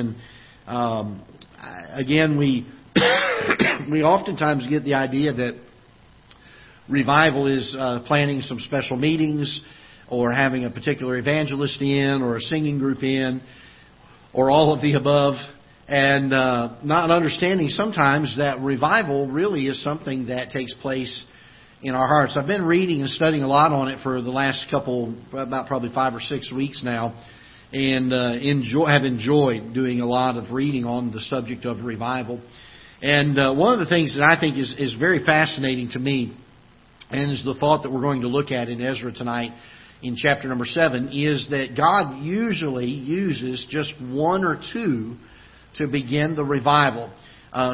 And again, we oftentimes get the idea that revival is planning some special meetings or having a particular evangelist in or a singing group in or all of the above, and not understanding sometimes that revival really is something that takes place in our hearts. I've been reading and studying a lot on it for the last couple, about probably 5 or 6 weeks now, and have enjoyed doing a lot of reading on the subject of revival. And one of the things that I think is very fascinating to me, and is the thought that we're going to look at in Ezra tonight in chapter number 7, is that God usually uses just one or two to begin the revival.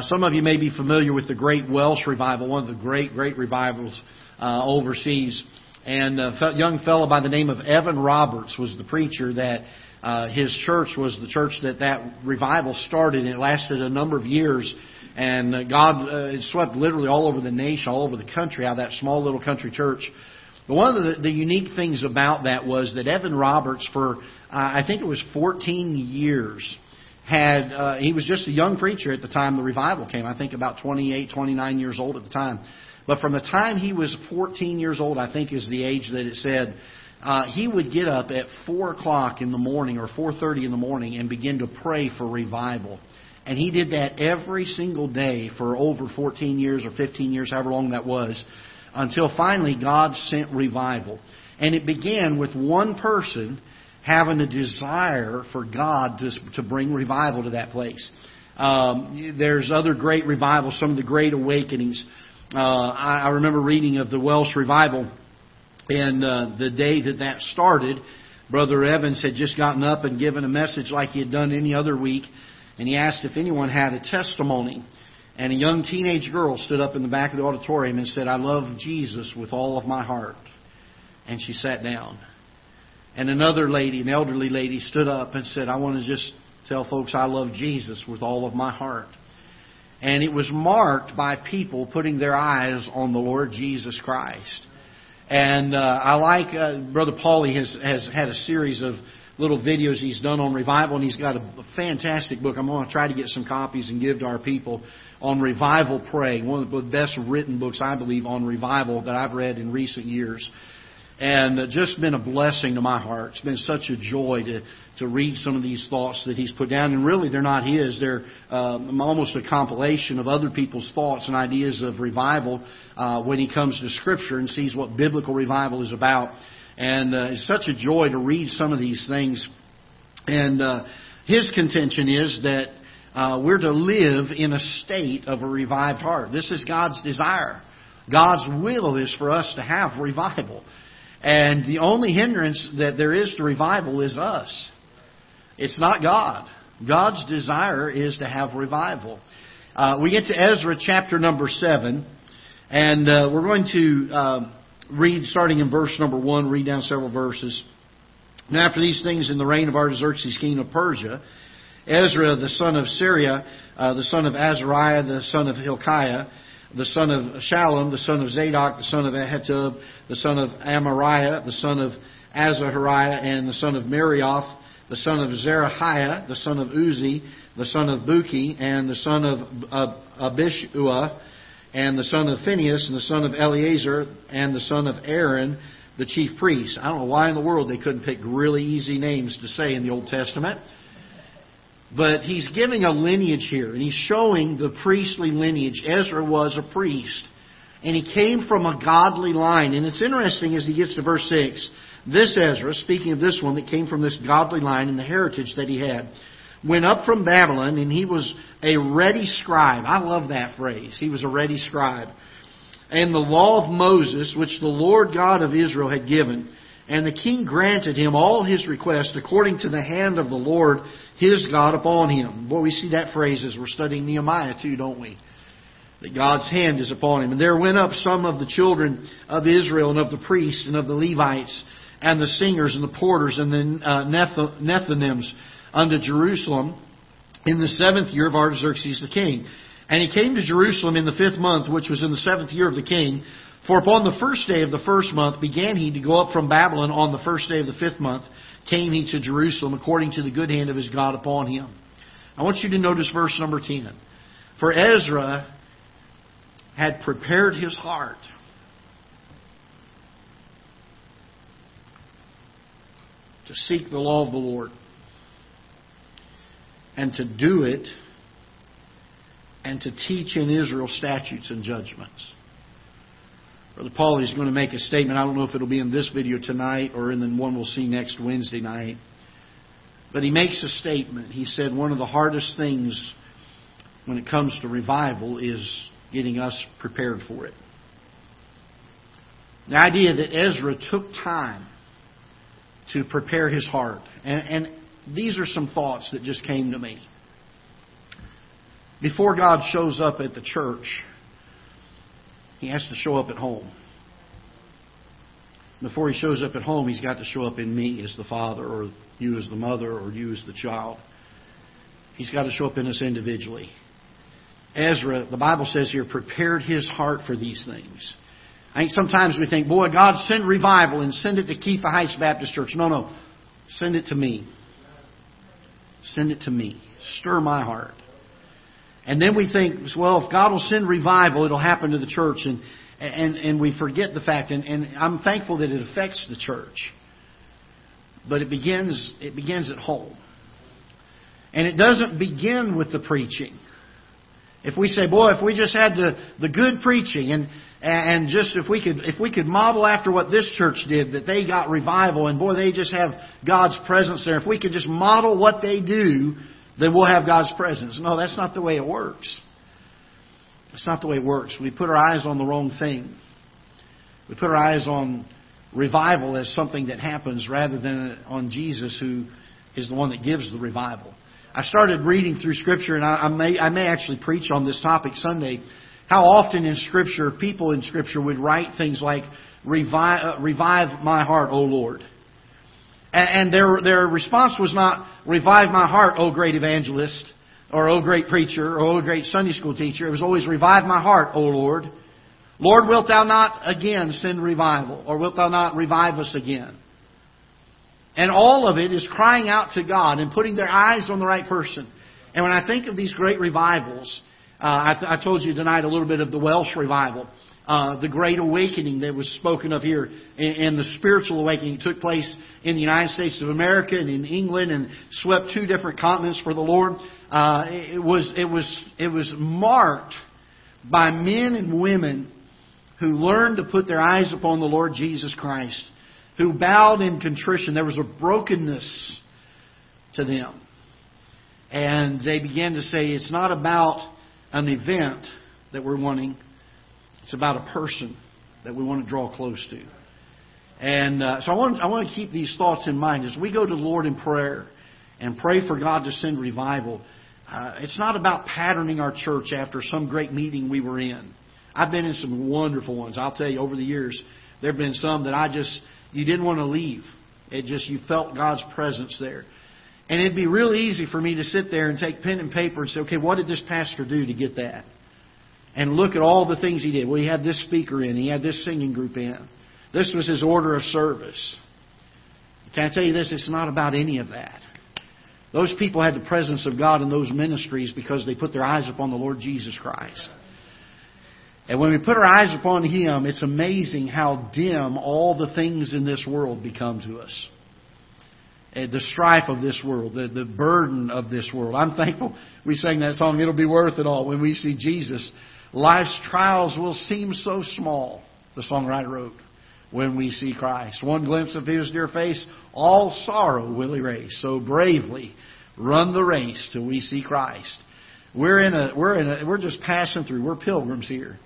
Some of you may be familiar with the Great Welsh Revival, one of the great revivals overseas. And a young fellow by the name of Evan Roberts was the preacher that his church was the church that revival started. It lasted a number of years, and God it swept literally all over the nation, all over the country, out of that small little country church. But one of the unique things about that was that Evan Roberts, for I think it was 14 years, had he was just a young preacher at the time the revival came. I think about 28, 29 years old at the time. But from the time he was 14 years old, I think is the age that it said, he would get up at 4 o'clock in the morning or 4:30 in the morning and begin to pray for revival. And he did that every single day for over 14 years or 15 years, however long that was, until finally God sent revival. And it began with one person having a desire for God to bring revival to that place. There's other great revivals, some of the Great Awakenings. I remember reading of the Welsh Revival, and the day that started, Brother Evans had just gotten up and given a message like he had done any other week, and he asked if anyone had a testimony. And a young teenage girl stood up in the back of the auditorium and said, "I love Jesus with all of my heart." And she sat down. And another lady, an elderly lady, stood up and said, "I want to just tell folks I love Jesus with all of my heart." And it was marked by people putting their eyes on the Lord Jesus Christ. And I like Brother Paulie has had a series of little videos he's done on revival, and he's got a fantastic book. I'm going to try to get some copies and give to our people on revival praying. One of the best written books, I believe, on revival that I've read in recent years. And just been a blessing to my heart. It's been such a joy to read some of these thoughts that he's put down. And really, they're not his. They're almost a compilation of other people's thoughts and ideas of revival when he comes to Scripture and sees what biblical revival is about. And it's such a joy to read some of these things. And his contention is that we're to live in a state of a revived heart. This is God's desire. God's will is for us to have revival. And the only hindrance that there is to revival is us. It's not God. God's desire is to have revival. We get to Ezra chapter number 7. And we're going to read, starting in verse number 1, read down several verses. "And after these things, in the reign of Artaxerxes, king of Persia, Ezra, the son of Syria, the son of Azariah, the son of Hilkiah, the son of Shallum, the son of Zadok, the son of Ahitub, the son of Amariah, the son of Azahariah, and the son of Merioth, the son of Zerahiah, the son of Uzi, the son of Buki, and the son of Abishua, and the son of Phinehas, and the son of Eleazar, and the son of Aaron, the chief priest." I don't know why in the world they couldn't pick really easy names to say in the Old Testament. But he's giving a lineage here, and he's showing the priestly lineage. Ezra was a priest, and he came from a godly line. And it's interesting as he gets to verse 6, this Ezra, speaking of this one that came from this godly line and the heritage that he had, went up from Babylon, and he was a ready scribe. I love that phrase. He was a ready scribe. "And the law of Moses, which the Lord God of Israel had given, and the king granted him all his requests according to the hand of the Lord his God upon him." Boy, we see that phrase as we're studying Nehemiah too, don't we? That God's hand is upon him. "And there went up some of the children of Israel, and of the priests, and of the Levites, and the singers, and the porters, and the Nethinims unto Jerusalem in the 7th year of Artaxerxes the king. And he came to Jerusalem in the 5th month, which was in the 7th year of the king. For upon the first day of the first month began he to go up from Babylon. On the first day of the 5th month came he to Jerusalem, according to the good hand of his God upon him. I want you to notice verse number 10. For Ezra had prepared his heart. To seek the law of the Lord. And to do it. And to teach in Israel statutes and judgments. Brother Paul is going to make a statement. I don't know if it'll be in this video tonight or in the one we'll see next Wednesday night. But he makes a statement. He said one of the hardest things when it comes to revival is getting us prepared for it. The idea that Ezra took time to prepare his heart. And these are some thoughts that just came to me. Before God shows up at the church, He has to show up at home. Before He shows up at home, He's got to show up in me as the father, or you as the mother, or you as the child. He's got to show up in us individually. Ezra, the Bible says here, prepared his heart for these things. I think sometimes we think, boy, God, send revival and send it to Ketha Heights Baptist Church. No. Send it to me. Send it to me. Stir my heart. And then we think, well, if God will send revival, it'll happen to the church. And we forget the fact. And I'm thankful that it affects the church. But it begins at home. And it doesn't begin with the preaching. If we say, boy, if we just had the good preaching and just if we could model after what this church did, that they got revival and boy, they just have God's presence there. If we could just model what they do, then we'll have God's presence. No, that's not the way it works. That's not the way it works. We put our eyes on the wrong thing. We put our eyes on revival as something that happens rather than on Jesus, who is the one that gives the revival. I started reading through Scripture, and I may actually preach on this topic Sunday. How often in Scripture, people in Scripture would write things like, revive my heart, O Lord. And their response was not, revive my heart, O great evangelist, or O great preacher, or O great Sunday school teacher. It was always, revive my heart, O Lord. Lord, wilt thou not again send revival, or wilt thou not revive us again? And all of it is crying out to God and putting their eyes on the right person. And when I think of these great revivals, I told you tonight a little bit of the Welsh revival. The Great Awakening that was spoken of here, and the spiritual awakening took place in the United States of America and in England, and swept two different continents for the Lord. It was marked by men and women who learned to put their eyes upon the Lord Jesus Christ, who bowed in contrition. There was a brokenness to them. And they began to say, it's not about an event that we're wanting. It's about a person that we want to draw close to. And so I want to keep these thoughts in mind. As we go to the Lord in prayer and pray for God to send revival, it's not about patterning our church after some great meeting we were in. I've been in some wonderful ones. I'll tell you, over the years, there have been some that you didn't want to leave. It just, you felt God's presence there. And it'd be real easy for me to sit there and take pen and paper and say, okay, what did this pastor do to get that? And look at all the things he did. Well, he had this speaker in. He had this singing group in. This was his order of service. Can I tell you this? It's not about any of that. Those people had the presence of God in those ministries because they put their eyes upon the Lord Jesus Christ. And when we put our eyes upon Him, it's amazing how dim all the things in this world become to us. The strife of this world, the burden of this world. I'm thankful we sang that song, It'll Be Worth It All, when we see Jesus. Life's trials will seem so small, the songwriter wrote, when we see Christ. One glimpse of His dear face, all sorrow will erase. So bravely run the race till we see Christ. We're just passing through. We're pilgrims here.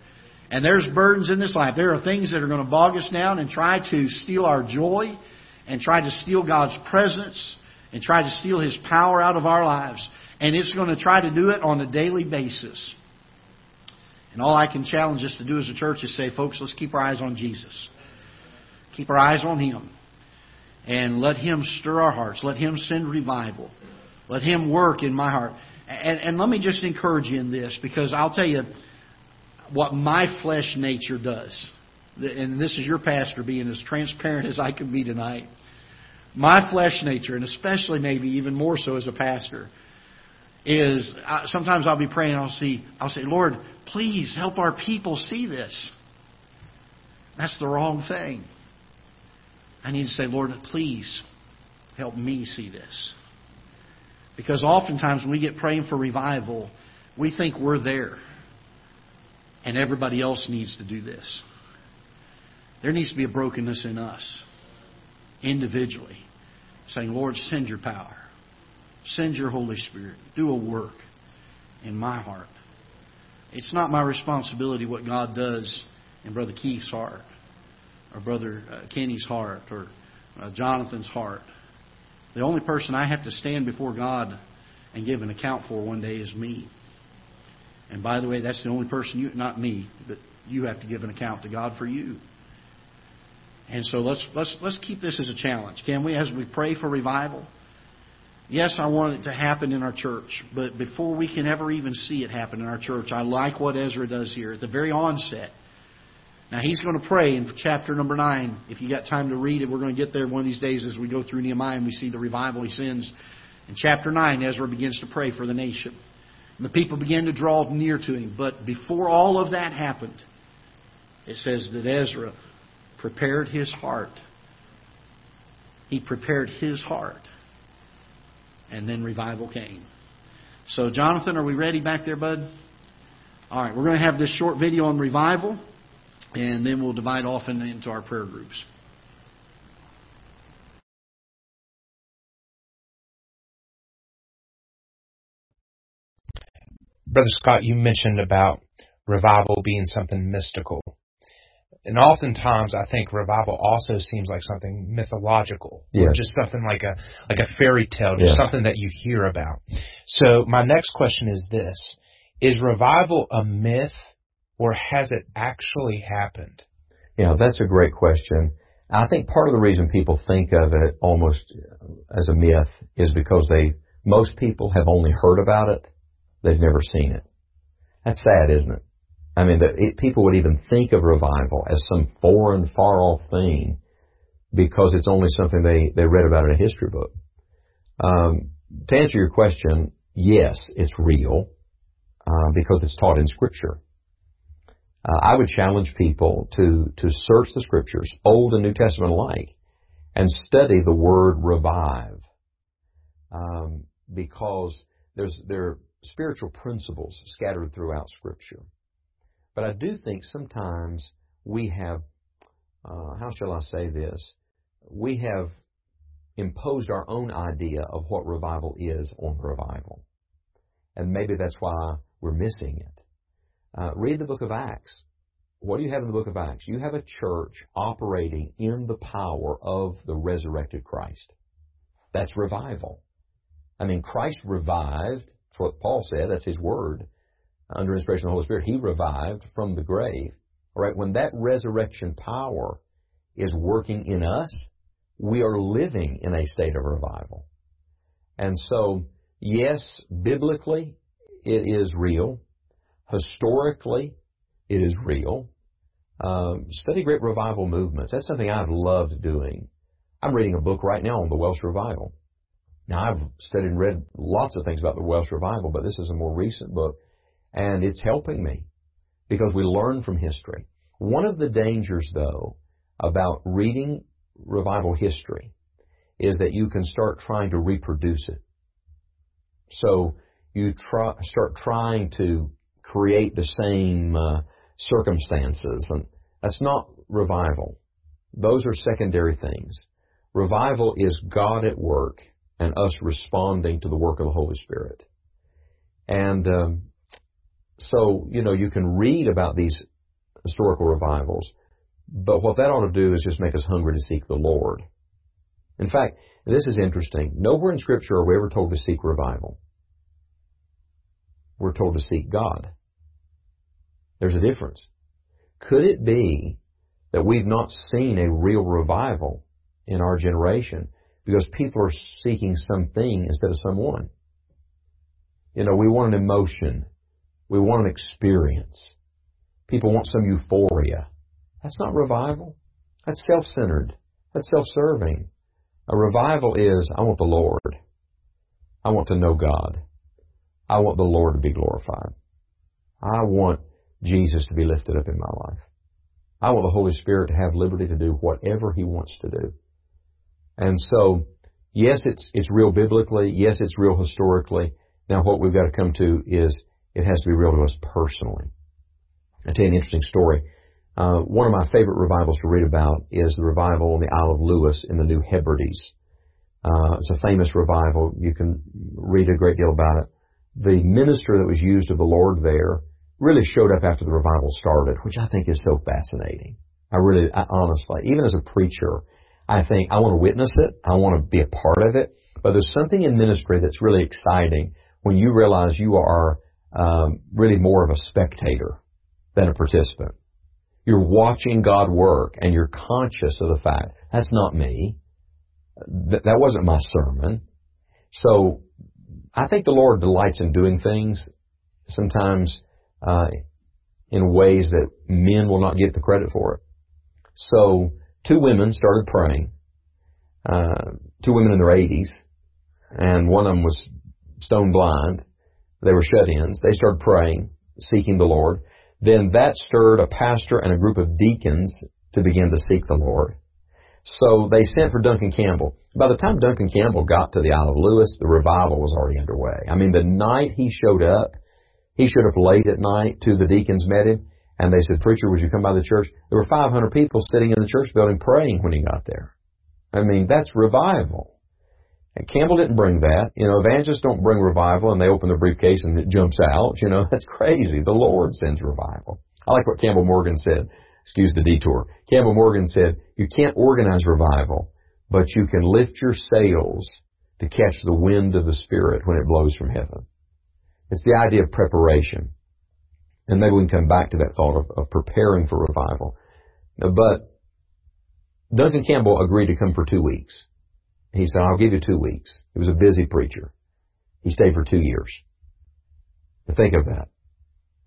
And there's burdens in this life. There are things that are going to bog us down and try to steal our joy and try to steal God's presence and try to steal His power out of our lives. And it's going to try to do it on a daily basis. And all I can challenge us to do as a church is say, folks, let's keep our eyes on Jesus. Keep our eyes on Him. And let Him stir our hearts. Let Him send revival. Let Him work in my heart. And let me just encourage you in this, because I'll tell you what my flesh nature does. And this is your pastor being as transparent as I can be tonight. My flesh nature, and especially maybe even more so as a pastor, is sometimes I'll be praying and I'll say, Lord, please help our people see this. That's the wrong thing. I need to say, Lord, please help me see this. Because oftentimes when we get praying for revival, we think we're there. And everybody else needs to do this. There needs to be a brokenness in us. Individually. Saying, Lord, send your power. Send your Holy Spirit. Do a work in my heart. It's not my responsibility what God does in Brother Keith's heart. Or Brother Kenny's heart. Or Jonathan's heart. The only person I have to stand before God and give an account for one day is me. And by the way, that's the only person you, not me, but you have to give an account to God for you. And so let's keep this as a challenge. Can we, as we pray for revival? Yes, I want it to happen in our church, but before we can ever even see it happen in our church, I like what Ezra does here at the very onset. Now, he's going to pray in chapter number 9. If you got time to read it, we're going to get there one of these days as we go through Nehemiah and we see the revival he sends. In chapter 9, Ezra begins to pray for the nation. And the people began to draw near to him. But before all of that happened, it says that Ezra prepared his heart. He prepared his heart. And then revival came. So, Jonathan, are we ready back there, bud? All right, we're going to have this short video on revival. And then we'll divide off into our prayer groups. Brother Scott, you mentioned about revival being something mystical. And oftentimes I think revival also seems like something mythological. Yes. Or just something like a fairy tale, just something that you hear about. So my next question is this. Is revival a myth? Or has it actually happened? Yeah, that's a great question. I think part of the reason people think of it almost as a myth is because most people have only heard about it. They've never seen it. That's sad, isn't it? I mean, people would even think of revival as some foreign, far-off thing because it's only something they read about in a history book. To answer your question, yes, it's real because it's taught in Scripture. I would challenge people to search the Scriptures, Old and New Testament alike, and study the word revive, because there are spiritual principles scattered throughout Scripture. But I do think sometimes we have, how shall I say this, we have imposed our own idea of what revival is on revival. And maybe that's why we're missing it. Read the book of Acts. What do you have in the book of Acts? You have a church operating in the power of the resurrected Christ. That's revival. I mean, Christ revived, that's what Paul said, that's his word, under inspiration of the Holy Spirit. He revived from the grave. All right, when that resurrection power is working in us, we are living in a state of revival. And so, yes, biblically, it is real. Historically, it is real. Study great revival movements. That's something I've loved doing. I'm reading a book right now on the Welsh Revival. Now, I've studied and read lots of things about the Welsh Revival, but this is a more recent book, and it's helping me because we learn from history. One of the dangers, though, about reading revival history is that you can start trying to reproduce it. So you start trying to create the same circumstances. And that's not revival. Those are secondary things. Revival is God at work and us responding to the work of the Holy Spirit. And so, you know, you can read about these historical revivals, but what that ought to do is just make us hungry to seek the Lord. In fact, this is interesting. Nowhere in Scripture are we ever told to seek revival. We're told to seek God. There's a difference. Could it be that we've not seen a real revival in our generation because people are seeking something instead of someone? You know, we want an emotion. We want an experience. People want some euphoria. That's not revival. That's self-centered. That's self-serving. A revival is, I want the Lord. I want to know God. I want the Lord to be glorified. I want Jesus to be lifted up in my life. I want the Holy Spirit to have liberty to do whatever He wants to do. And so, yes, it's real biblically. Yes, it's real historically. Now, what we've got to come to is it has to be real to us personally. I'll tell you an interesting story. One of my favorite revivals to read about is the revival on the Isle of Lewis in the New Hebrides. It's a famous revival. You can read a great deal about it. The minister that was used of the Lord there really showed up after the revival started, which I think is so fascinating. I honestly, even as a preacher, I think I want to witness it. I want to be a part of it. But there's something in ministry that's really exciting when you realize you are really more of a spectator than a participant. You're watching God work, and you're conscious of the fact, that's not me. That wasn't my sermon. So I think the Lord delights in doing things sometimes in ways that men will not get the credit for it. So two women started praying, two women in their 80s, and one of them was stone blind. They were shut-ins. They started praying, seeking the Lord. Then that stirred a pastor and a group of deacons to begin to seek the Lord. So they sent for Duncan Campbell. By the time Duncan Campbell got to the Isle of Lewis, the revival was already underway. I mean, the night he showed up late at night. Two of the deacons met him, and they said, "Preacher, would you come by the church?" There were 500 people sitting in the church building praying when he got there. I mean, that's revival. And Campbell didn't bring that. You know, evangelists don't bring revival, and they open their briefcase, and it jumps out. You know, that's crazy. The Lord sends revival. I like what Campbell Morgan said. Excuse the detour. Campbell Morgan said, "You can't organize revival, but you can lift your sails to catch the wind of the Spirit when it blows from heaven." It's the idea of preparation. And maybe we can come back to that thought of preparing for revival. But Duncan Campbell agreed to come for 2 weeks. He said, "I'll give you 2 weeks." He was a busy preacher. He stayed for 2 years. Now think of that.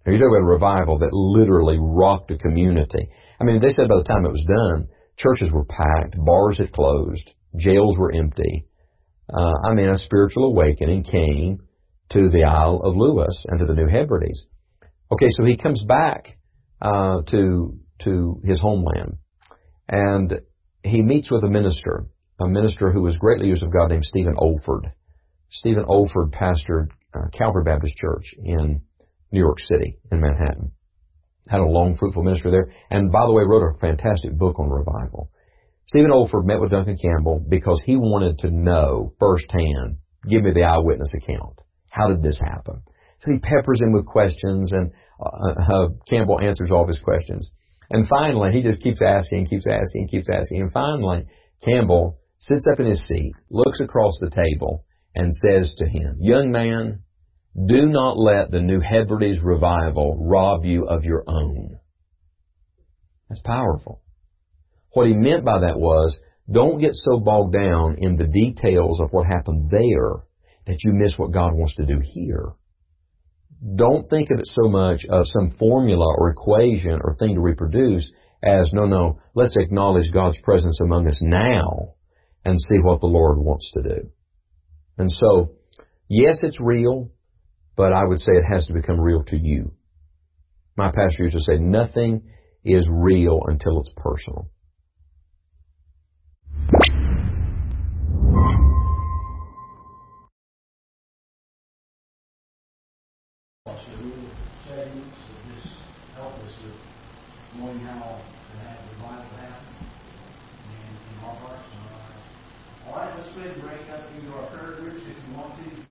Now you're talking about a revival that literally rocked a community. I mean, they said by the time it was done, churches were packed, bars had closed, jails were empty. I mean, a spiritual awakening came to the Isle of Lewis and to the New Hebrides. Okay, so he comes back to his homeland, and he meets with a minister who was greatly used of God named Stephen Olford. Stephen Olford pastored Calvary Baptist Church in New York City, in Manhattan. Had a long, fruitful ministry there, and by the way, wrote a fantastic book on revival. Stephen Olford met with Duncan Campbell because he wanted to know firsthand, give me the eyewitness account. How did this happen? So he peppers him with questions, and Campbell answers all of his questions. And finally, he just keeps asking. And finally, Campbell sits up in his seat, looks across the table, and says to him, "Young man, do not let the New Hebrides revival rob you of your own." That's powerful. What he meant by that was, don't get so bogged down in the details of what happened there that you miss what God wants to do here. Don't think of it so much of some formula or equation or thing to reproduce as, no, let's acknowledge God's presence among us now and see what the Lord wants to do. And so, yes, it's real, but I would say it has to become real to you. My pastor used to say, nothing is real until it's personal. Let's go ahead and break up into our third groups if you want to.